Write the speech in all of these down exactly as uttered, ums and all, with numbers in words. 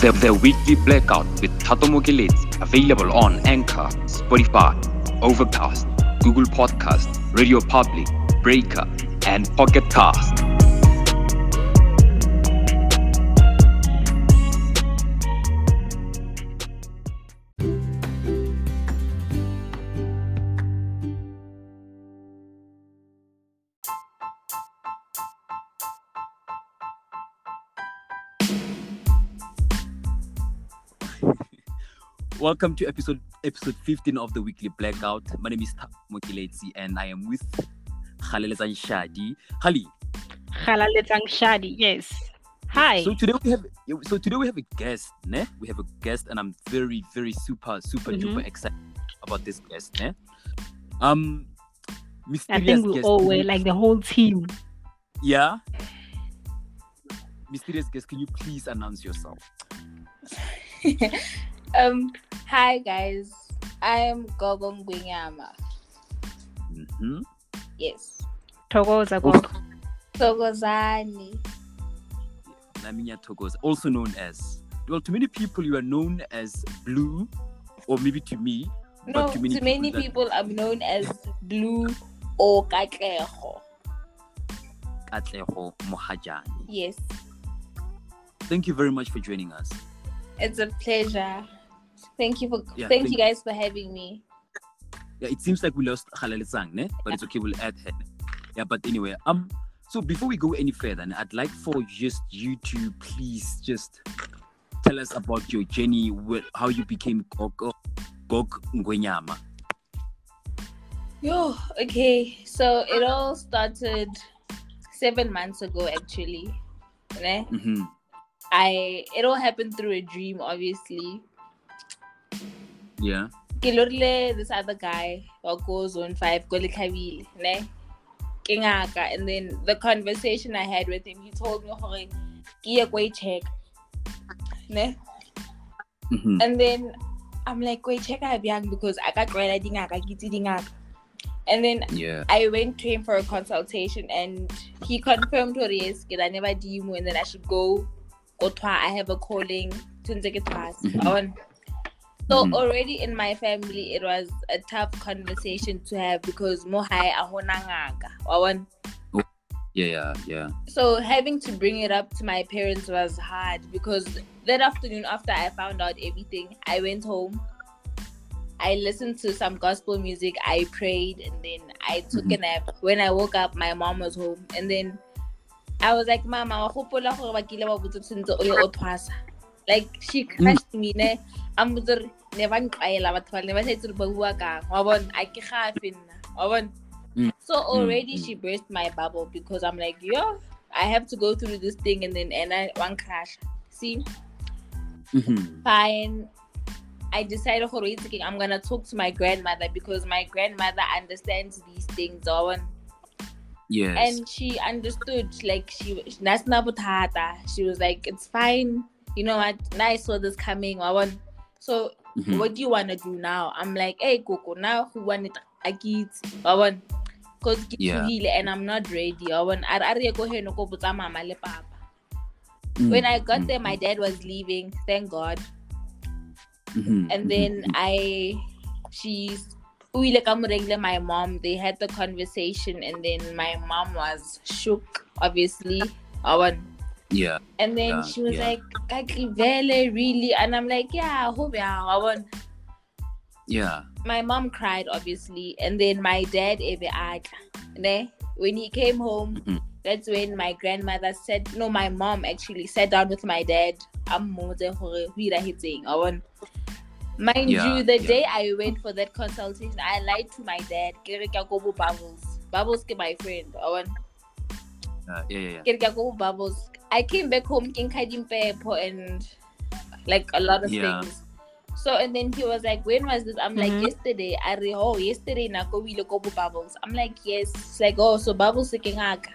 The, the Weekly Blackout with Thato Mogileetsi, available on Anchor, Spotify, Overcast, Google Podcast, Radio Public, Breaker, and Pocket Cast. Welcome to episode episode fifteen of The Weekly Blackout. My name is Thato Mogileetsi and I am with Galaletsang Shadi. Hali. Galaletsang Shadi, yes. Hi. So today we have so today we have a guest, ne? We have a guest and I'm very very super super mm-hmm. duper excited about this guest, ne? Um mysterious I think we guest all were like the whole team. Yeah. Mysterious guest, can you please announce yourself? Um, hi guys, I'm Gogo Ngwenyama. Mm-hmm. Yes. Togoza Gogo. Togozani. Naminya Togoza, also known as, well, to many people you are known as Blue, or maybe to me. No, but to many, to many people, people that... I'm known as Blue or Katleho. Katleho Mohajani. Yes. Thank you very much for joining us. It's a pleasure. Thank you for yeah, thank, thank you guys for having me. Yeah, it seems like we lost Galaletsang, ne? But it's okay, we'll add her. Yeah, but anyway, um, so before we go any further, I'd like for just you to please just tell us about your journey, with how you became Gogo Ngwenyama. Yo, okay. So it all started seven months ago, actually. Ne? Mm-hmm. I it all happened through a dream, obviously. Yeah. Kilorile, this other guy, Gogo Zone Five, Golikabil, ne? Kingaka, and then the conversation I had with him, he told me hore kiya koi check, ne? Mm-hmm. And then I'm like, koi check I biang because I got kwela dingaka kiti dingaka. And then yeah. I went to him for a consultation, and he confirmed hore yes, I never dimu, and then I should go. I have a calling to take it past on. So mm-hmm. already in my family, it was a tough conversation to have because mohai ahonangaga. Yeah, yeah, yeah. So having to bring it up to my parents was hard because that afternoon after I found out everything, I went home. I listened to some gospel music. I prayed and then I took mm-hmm. a nap. When I woke up, my mom was home, and then. I was like, Mama, like she crushed me, ne? I'm never so already she burst my bubble because I'm like, yo, I have to go through this thing and then and I one crash. See? Mm-hmm. Fine. I decided I'm gonna talk to my grandmother because my grandmother understands these things. Yes. And she understood, like, she she was like, it's fine, you know what, now I saw this coming, I want, so mm-hmm. what do you want to do now? I'm like, hey, Gogo, now who want it, I get, I want, because yeah. and I'm not ready, I want, mm-hmm. when I got there, my dad was leaving, thank God, mm-hmm. and then mm-hmm. I, she's, my mom, they had the conversation, and then my mom was shook, obviously. Yeah. And then yeah, she was yeah. like, Kakli vele, really? And I'm like, yeah, yeah. My mom cried, obviously. And then my dad, when he came home, mm-hmm. that's when my grandmother said, no, my mom actually sat down with my dad. Mind yeah, you, the yeah. day I went for that consultation, I lied to my dad. Bubbles. Bubbles is my friend. Uh, yeah, yeah. Bubbles. I came back home and like a lot of yeah. things. So, and then he was like, when was this? I'm mm-hmm. like, yesterday. I re- oh, yesterday, na ko wile ko bu Bubbles. I'm like, yes. It's like, oh, so Bubbles is kingaka.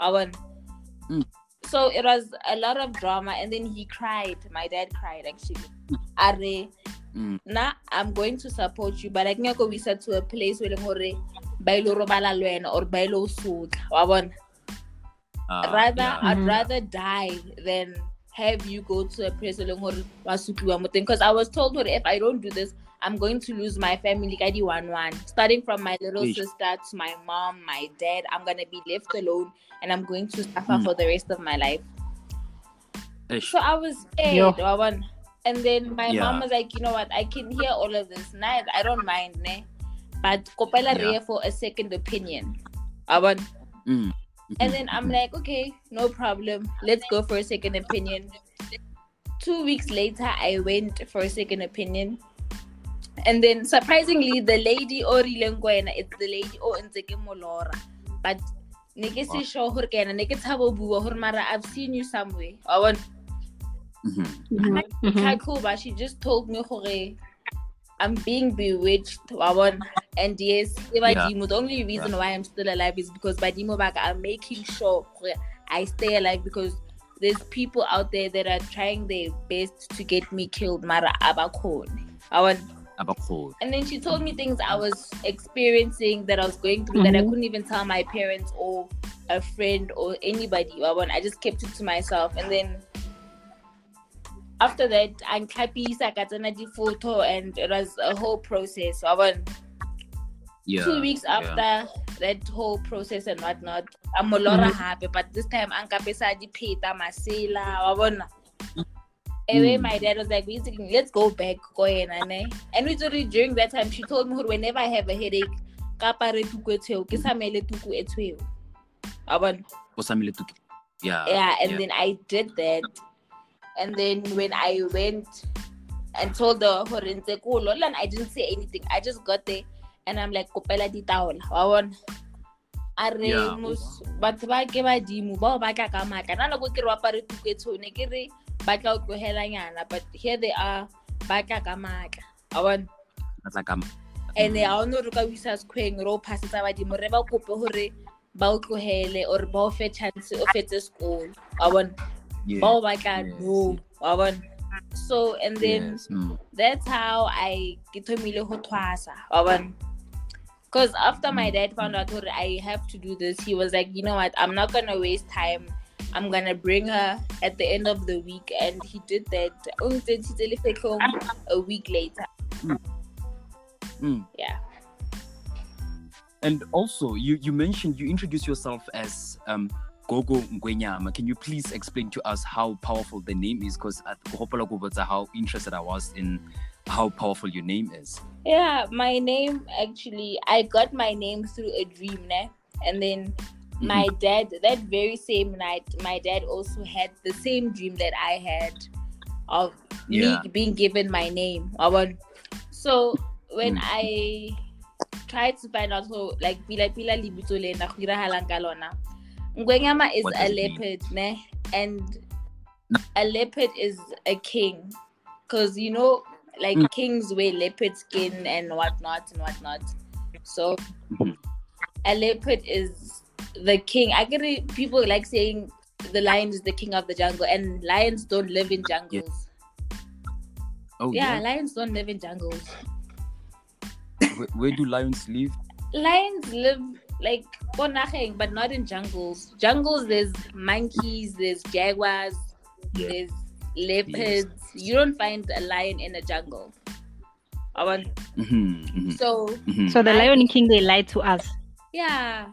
Mm. So, it was a lot of drama. And then he cried. My dad cried, actually. Are Mm. Now I'm going to support you, but I can't go visa to a place where hore bailo robala lwena or bailo suka. Rather, yeah. I'd mm-hmm. rather die than have you go to a place because I was told if I don't do this, I'm going to lose my family. Starting from my little Please. sister to my mom, my dad, I'm going to be left alone and I'm going to suffer mm. for the rest of my life. Ish. So I was scared. Yeah. And then my yeah. mom was like, you know what, I can hear all of this. Nah, I don't mind. Nah. But kopela yeah. for a second opinion. I want. Mm. And then I'm like, okay, no problem. Let's go for a second opinion. Two weeks later, I went for a second opinion. And then surprisingly, the lady or it's the lady or Molora. But I've seen you somewhere. I want. Mm-hmm. Mm-hmm. She just told me I'm being bewitched. I want. And yes, yeah. the only reason why I'm still alive is because by I'm making sure I stay alive because there's people out there that are trying their best to get me killed. Mara abakone. I want. And then she told me things I was experiencing that I was going through mm-hmm. that I couldn't even tell my parents or a friend or anybody. I just kept it to myself. And then after that, I'm happy. I got another photo, and it was a whole process. I went yeah, two weeks after yeah. that whole process and whatnot. I'm a lot mm-hmm. happy, but this time I'm happy. I did pay Tamasela. I went. Anyway, my dad was like, basically, let's go back. And literally during that time, she told me, whenever I have a headache, yeah, yeah, and yeah. then I did that. And then when I went and told her, I didn't say anything. I just got there and I'm like, kopela di taola. I want. I must, but I gave a dimu, Bobaka Kamaka, and I go to Rapari to get to Negiri. Back out to Helangana, but here they are. Back at Kamak. I want. And they are no Rukavisas Quang, Row passes our Dimoreva Kupohore, Balko Hele, or Bofe Chance of Fetter School. I want. Oh my God, no. I want. So, and then yes. mm. that's how I get to Milo Hotwasa. I want. Because after my dad found out I have to do this, he was like, you know what, I'm not going to waste time. I'm gonna bring her at the end of the week, and he did that. Only did he deliver home a week later. Mm. Mm. Yeah. And also, you, you mentioned you introduced yourself as um, Gogo Ngwenyama. Can you please explain to us how powerful the name is? Because at Kohopalakovata, how interested I was in how powerful your name is. Yeah, my name actually, I got my name through a dream, né? And then. My dad, that very same night, my dad also had the same dream that I had of yeah. me being given my name. So when I tried to find out how, like, Pila Pila Libitole na Khira Halankalona, Ngwenyama is a leopard, ne? And a leopard is a king. Because, you know, like, mm. kings wear leopard skin and whatnot and whatnot. So a leopard is the king. I get it, people like saying the lion is the king of the jungle, and lions don't live in jungles. Yeah. Oh yeah, yeah, lions don't live in jungles. Where, where do lions live? Lions live like for nothing, but not in jungles. Jungles, there's monkeys, there's jaguars, yeah. there's leopards. Yes. You don't find a lion in a jungle. I want. Mm-hmm, mm-hmm. So, mm-hmm. so the lion king, they lied to us. Yeah.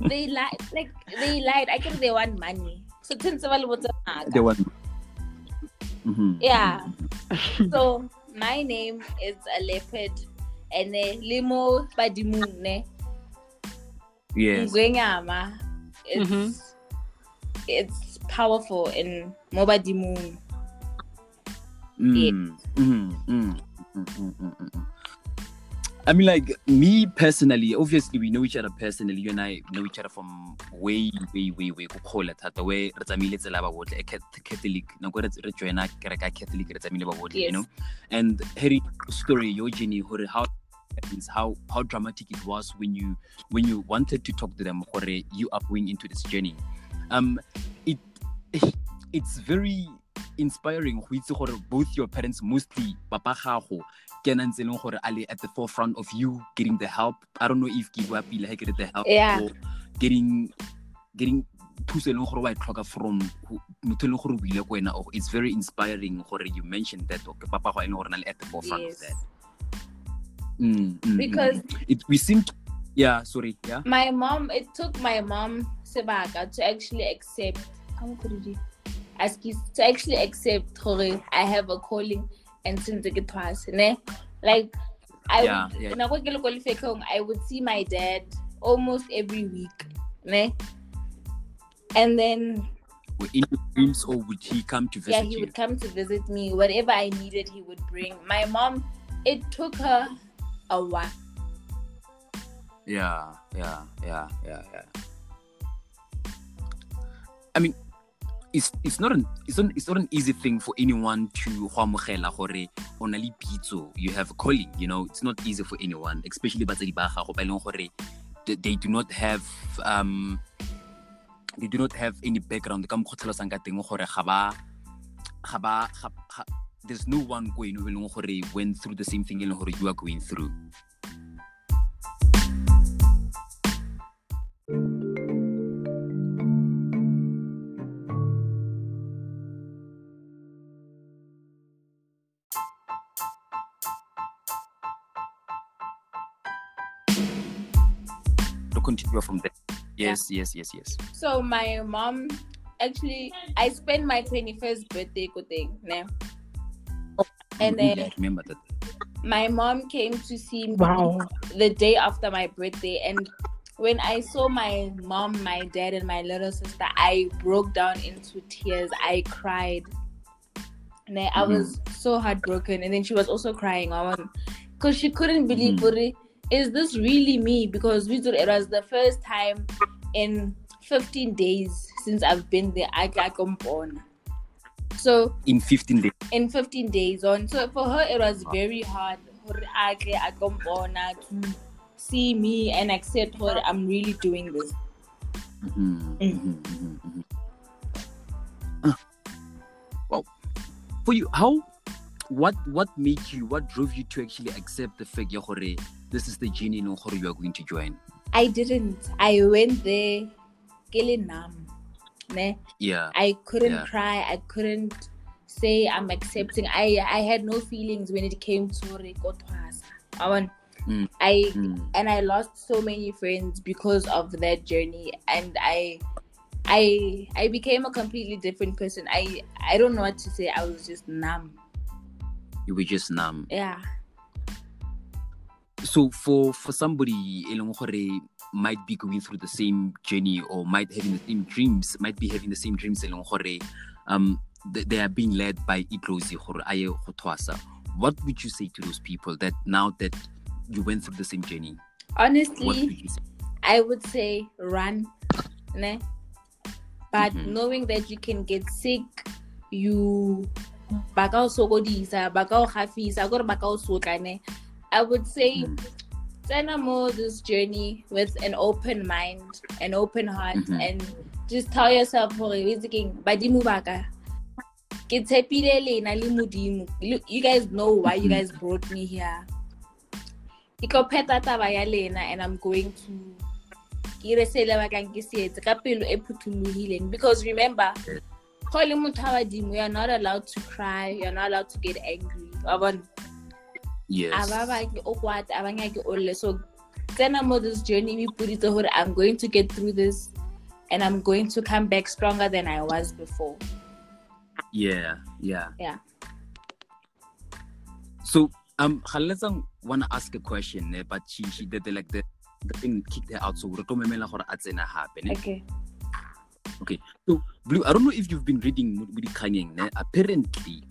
They lied, like they lied. I think they want money. So since they want, mm-hmm. yeah. So my name is a leopard, and a limo by the moon. Ne? Yes. Ngwenyama. It's mm-hmm. it's powerful in Moba the moon. Mm. Yeah. Mm-hmm. Mm-hmm. Mm-hmm. I mean, like, me personally, obviously, we know each other personally. You and I know each other from way, way, way, way. Way, Catholic. Catholic, you know? And her story, your journey, how how how dramatic it was when you when you wanted to talk to them, you are going into this journey. Um, it it's very inspiring. Both your parents, mostly Papa Gago, at the forefront of you getting the help. I don't know if Kiwapi like get the help yeah. or getting getting from it's very inspiring. You mentioned that at the forefront yes. of that. Mm, mm, because mm. it we seem to, yeah sorry yeah my mom it took my mom sebaka to actually accept how could you ask you to actually accept I have a calling and since it was like I yeah, would, yeah. I would see my dad almost every week ne? And then were in your dreams or would he come to visit yeah he you? Would come to visit me whatever I needed he would bring my mom it took her a while. Yeah, yeah, yeah, yeah, yeah. I mean, it's it's not an it's not it's not an easy thing for anyone to hoamogela gore onali pitso you have a calling, you know, it's not easy for anyone, especially batsadi ba gago ba leng gore they do not have um they do not have any background ka mo khotlhalosang ka teng gore ga ba ga ba there's no one going who went through the same thing you are going through. To continue from there. Yes, yeah. yes, yes, yes. So my mom, actually, I spent my twenty-first birthday there. And then yeah, remember that. My mom came to see me wow. the day after my birthday. And when I saw my mom, my dad, and my little sister, I broke down into tears. I cried. And I, I mm. was so heartbroken. And then she was also crying. Because she couldn't believe, mm. is this really me? Because it was the first time in fifteen days since I've been there. I got born. So in fifteen days in fifteen days on so for her it was very hard to see me and accept her I'm really doing this mm-hmm. Mm-hmm. Mm-hmm. Uh, well for you how what what made you what drove you to actually accept the fact that this is the journey you are going to join? I didn't I went there yeah I couldn't yeah. cry I couldn't say I'm accepting I I had no feelings when it came to Rekotwasa I mm. I mm. and I lost so many friends because of that journey and I I I became a completely different person I I don't know what to say I was just numb you were just numb yeah so for for somebody might be going through the same journey or might having the same dreams might be having the same dreams um they are being led by Iklozi what would you say to those people that now that you went through the same journey honestly would I would say run ne? But mm-hmm. knowing that you can get sick you I would say mm. Tena more this journey with an open mind, an open heart, mm-hmm. and just tell yourself, you guys know why you guys brought me here. And I'm going to because remember, we are not allowed to cry, you're not allowed to get angry. Yes. So then I'm on this journey. I'm going to get through this, and I'm going to come back stronger than I was before. Yeah, yeah, yeah. So um, Galaletsang want to ask a question, but she she did like the the thing kicked her out. So we're going to happen. Okay. Okay. So Blue, I don't know if you've been reading Mudi Kanyeng. Apparently.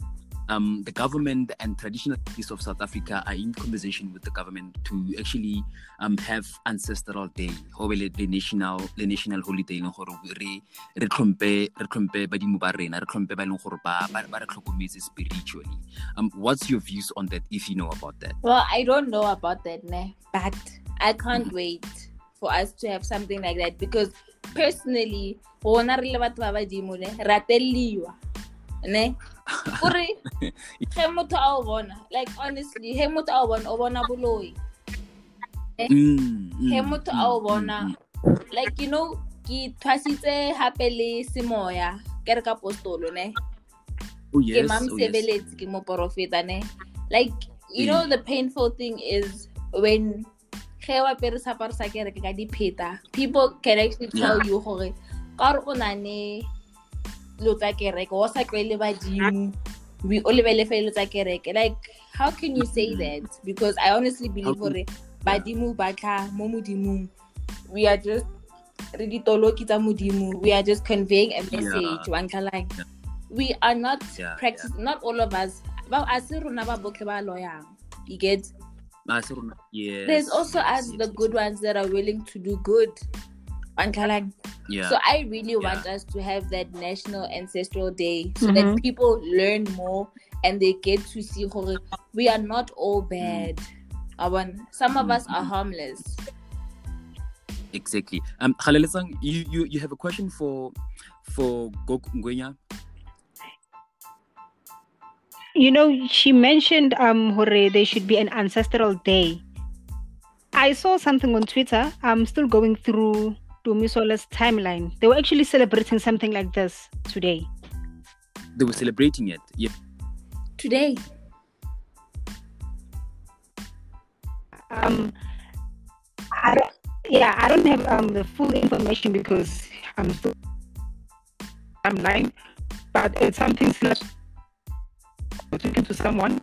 Um, the government and traditional priests of South Africa are in conversation with the government to actually um, have Ancestral Day, the national, the national holiday. Spiritually. Um, what's your views on that? If you know about that? Well, I don't know about that, ne? But I can't mm-hmm. wait for us to have something like that because personally, ne? Like honestly, he mut awon obona buloi. He mut awona. Like you know, ke thwasitse hape le semoya ke re ka postolo ne. Oh yes. Ke mamsebeletsi ke mo profeta ne. Like you know the painful thing is when khewa perisa parsa ke re ka dipheta. People can actually tell you gore ka re o nane lotsa kereke o sa kwele badimo. We all lebelefela lotsa kereke. Like how can you say that? Because I honestly believe gore badimo batla mo modimong. We are just We are just conveying a message. Yeah. We are not yeah, practice. Yeah. Not all of us. You get. Yes. There's also us yes. the good ones that are willing to do good. Yeah. So I really yeah. want us to have that National Ancestral Day so mm-hmm. that people learn more and they get to see we are not all bad. Mm-hmm. Some of us are harmless. Exactly. Um, Galaletsang, you, you, you have a question for for Gogo Ngwenyama? You know, she mentioned um, hore, there should be an ancestral day. I saw something on Twitter. I'm still going through Dumisola's timeline. They were actually celebrating something like this today. They were celebrating it, yeah. Today. Um, I don't. Yeah, I don't have um, the full information because I'm still online, but it's something slash I'm talking to someone.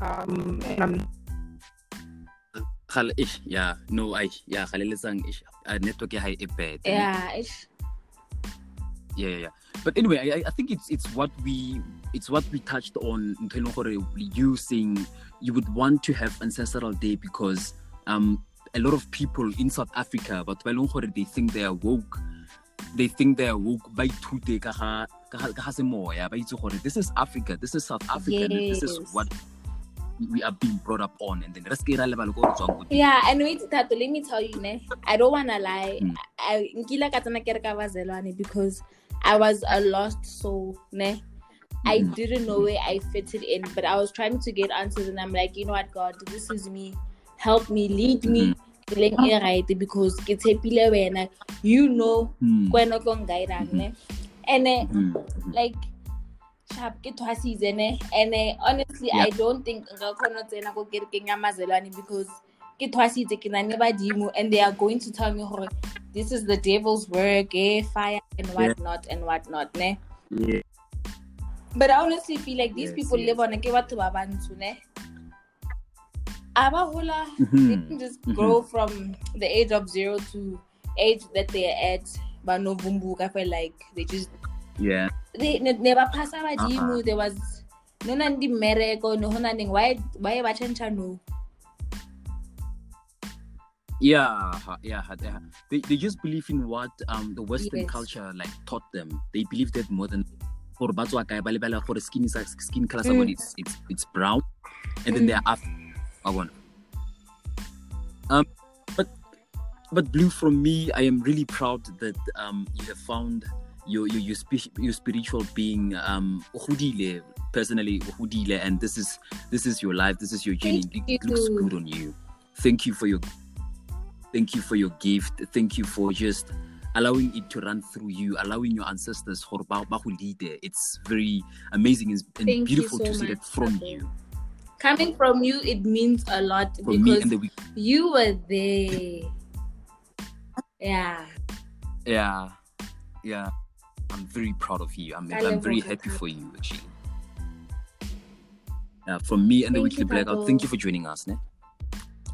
Um, and I'm yeah, no, I yeah, Galaletsang ish. Network high bad. Yeah, ish. Yeah, yeah, yeah. But anyway, I, I think it's it's what we it's what we touched on. You saying you would want to have Ancestral Day because um. a lot of people in South Africa, but they think they are woke. They think they are woke by two days. This is Africa. This is South Africa. Yes. And this is what we are being brought up on. And then yeah, and wait, Thato, let me tell you, ne, I don't wanna lie. Mm. I because I was a lost soul, ne. I mm. didn't know where I fitted in, but I was trying to get answers, and I'm like, you know what, God, this is me. Help me, lead me, mm-hmm. because it's happy when you know when I can guide me. And uh, like, and uh, honestly, yeah. I don't think I can get Kingamazelani because and they are going to tell me this is the devil's work, eh? Fire and whatnot and whatnot. Ne? Yeah. But I honestly feel like these yes, people yes. live on a Kewatuabansu, ne? Abahula, mm-hmm. they can just mm-hmm. grow from the age of zero to age that they are at. But no bumbu, I feel like they just yeah. They never pass away. Uh-huh. There was no nandi mereko, no honanding. Why, why ba chancha no? Yeah, yeah, they they just believe in what um the Western yes. culture like taught them. They believe that more than for batwa kai balibela for skin skin color someone it's it's it's brown, and then mm. they are after. I want. Um, but but Blue, from me, I am really proud that um you have found your your your, spi- your spiritual being um Uhudile, personally Uhudile, and this is this is your life, this is your journey. It looks good on you. Thank you for your thank you for your gift. Thank you for just allowing it to run through you, allowing your ancestors. It's very amazing and thank beautiful so to see that from okay. you. Coming from you, it means a lot for because me you were there. Yeah. Yeah. Yeah. I'm very proud of you. I'm, I'm very happy for you, actually. Yeah, from me and thank the Weekly Blackout, thank you for joining us. Ne?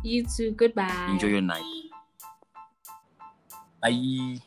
You too. Goodbye. Enjoy your night. Bye.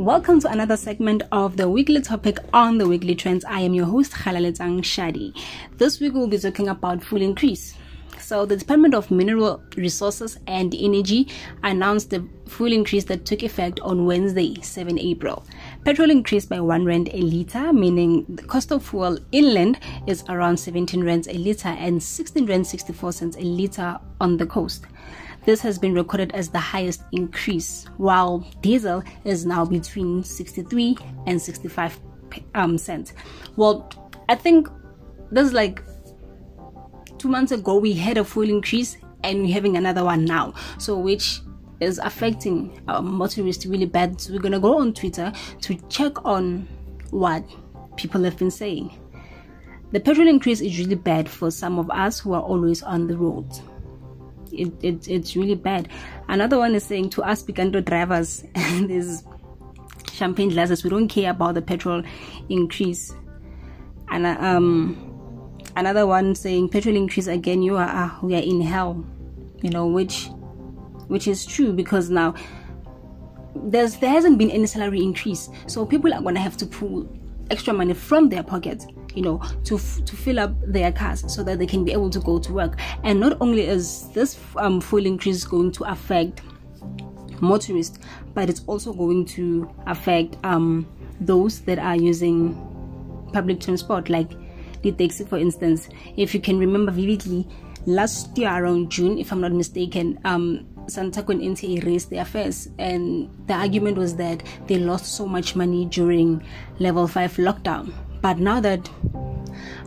Welcome to another segment of the weekly topic on the Weekly Trends. I am your host, Galaletsang Shadi. This week we'll be talking about fuel increase. So the Department of Mineral Resources and Energy announced the fuel increase that took effect on Wednesday, the seventh of April. Petrol increased by one rand a litre, meaning the cost of fuel inland is around seventeen rands a litre and sixteen rand sixty-four cents a litre on the coast. This has been recorded as the highest increase, while diesel is now between sixty-three and sixty-five um, cents. Well, I think this is like two months ago we had a fuel increase and we're having another one now, so which is affecting our motorists really bad. So we're gonna go on Twitter to check on what people have been saying. The petrol increase is really bad for some of us who are always on the road. It, it it's really bad. Another one is saying, to us Picanto drivers and these champagne glasses, we don't care about the petrol increase. And um another one saying, petrol increase again, you are uh, we are in hell, you know, which which is true, because now there's there hasn't been any salary increase, so people are gonna have to pull extra money from their pockets, you know, to f- to fill up their cars so that they can be able to go to work. And not only is this um, fuel increase going to affect motorists, but it's also going to affect um, those that are using public transport, like the taxi, for instance. If you can remember vividly, last year around June, if I'm not mistaken, um, Santaco and N T A raised their fares, and the argument was that they lost so much money during level five lockdown. But now that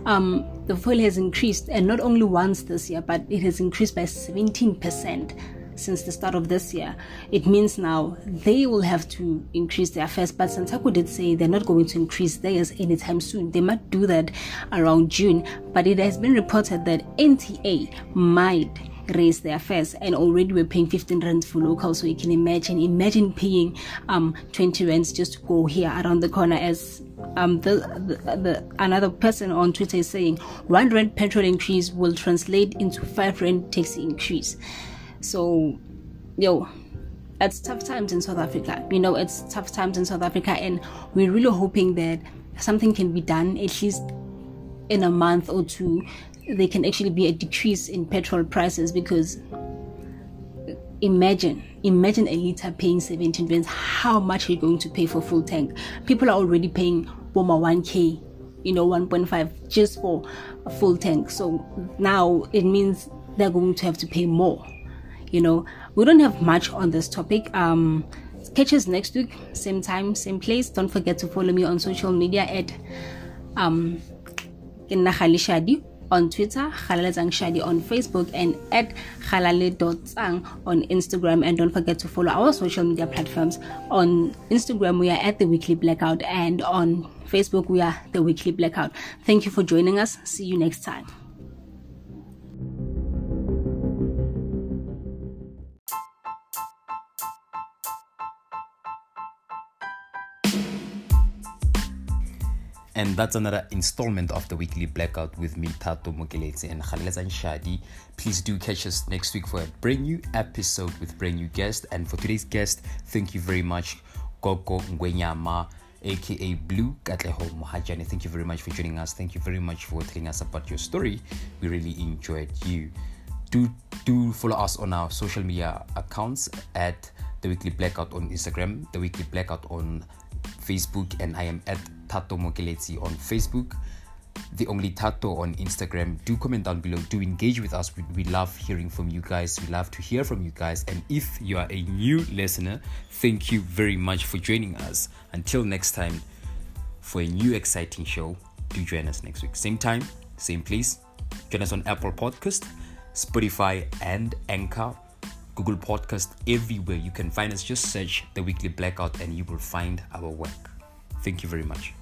um, the fuel has increased, and not only once this year, but it has increased by seventeen percent since the start of this year, it means now they will have to increase their fares. But Santaco did say they're not going to increase theirs anytime soon. They might do that around June, but it has been reported that N T A might raise their fares, and already we're paying fifteen rands for local, so you can imagine imagine paying um twenty rands just to go here around the corner. As um the, the, the another person on Twitter is saying, one rand petrol increase will translate into five rand taxi increase. So yo, it's tough times in South Africa, you know, it's tough times in South Africa, and we're really hoping that something can be done. At least in a month or two there can actually be a decrease in petrol prices, because imagine imagine a liter paying seventeen rands. How much are you going to pay for full tank? People are already paying one k, you know, one point five just for a full tank. So now it means they're going to have to pay more, you know. We don't have much on this topic. Um catch us next week, same time, same place. Don't forget to follow me on social media at um Galaletsang Shadi on Twitter, Galaletsang Shadi on Facebook, and at galale dot tsang on Instagram. And don't forget to follow our social media platforms. On Instagram, we are at The Weekly Blackout, and on Facebook, we are The Weekly Blackout. Thank you for joining us. See you next time. And that's another installment of The Weekly Blackout with me, Thato Mogileetsi, and Galaletsang Shadi. Please do catch us next week for a brand new episode with brand new guests. And for today's guest, thank you very much, Gogo Ngwenyama, aka Blue, Katleho Mohajani. Thank you very much for joining us. Thank you very much for telling us about your story. We really enjoyed you. Do, do follow us on our social media accounts at The Weekly Blackout on Instagram, The Weekly Blackout on Facebook, and I am at Thato Mogileetsi on Facebook, The Only Thato on Instagram. Do comment down below, do engage with us. We, we love hearing from you guys, we love to hear from you guys. And if you are a new listener, thank you very much for joining us. Until next time, for a new exciting show, do join us next week. Same time, same place. Join us on Apple Podcast, Spotify, and Anchor, Google Podcast, everywhere. You can find us. Just search The Weekly Blackout and you will find our work. Thank you very much.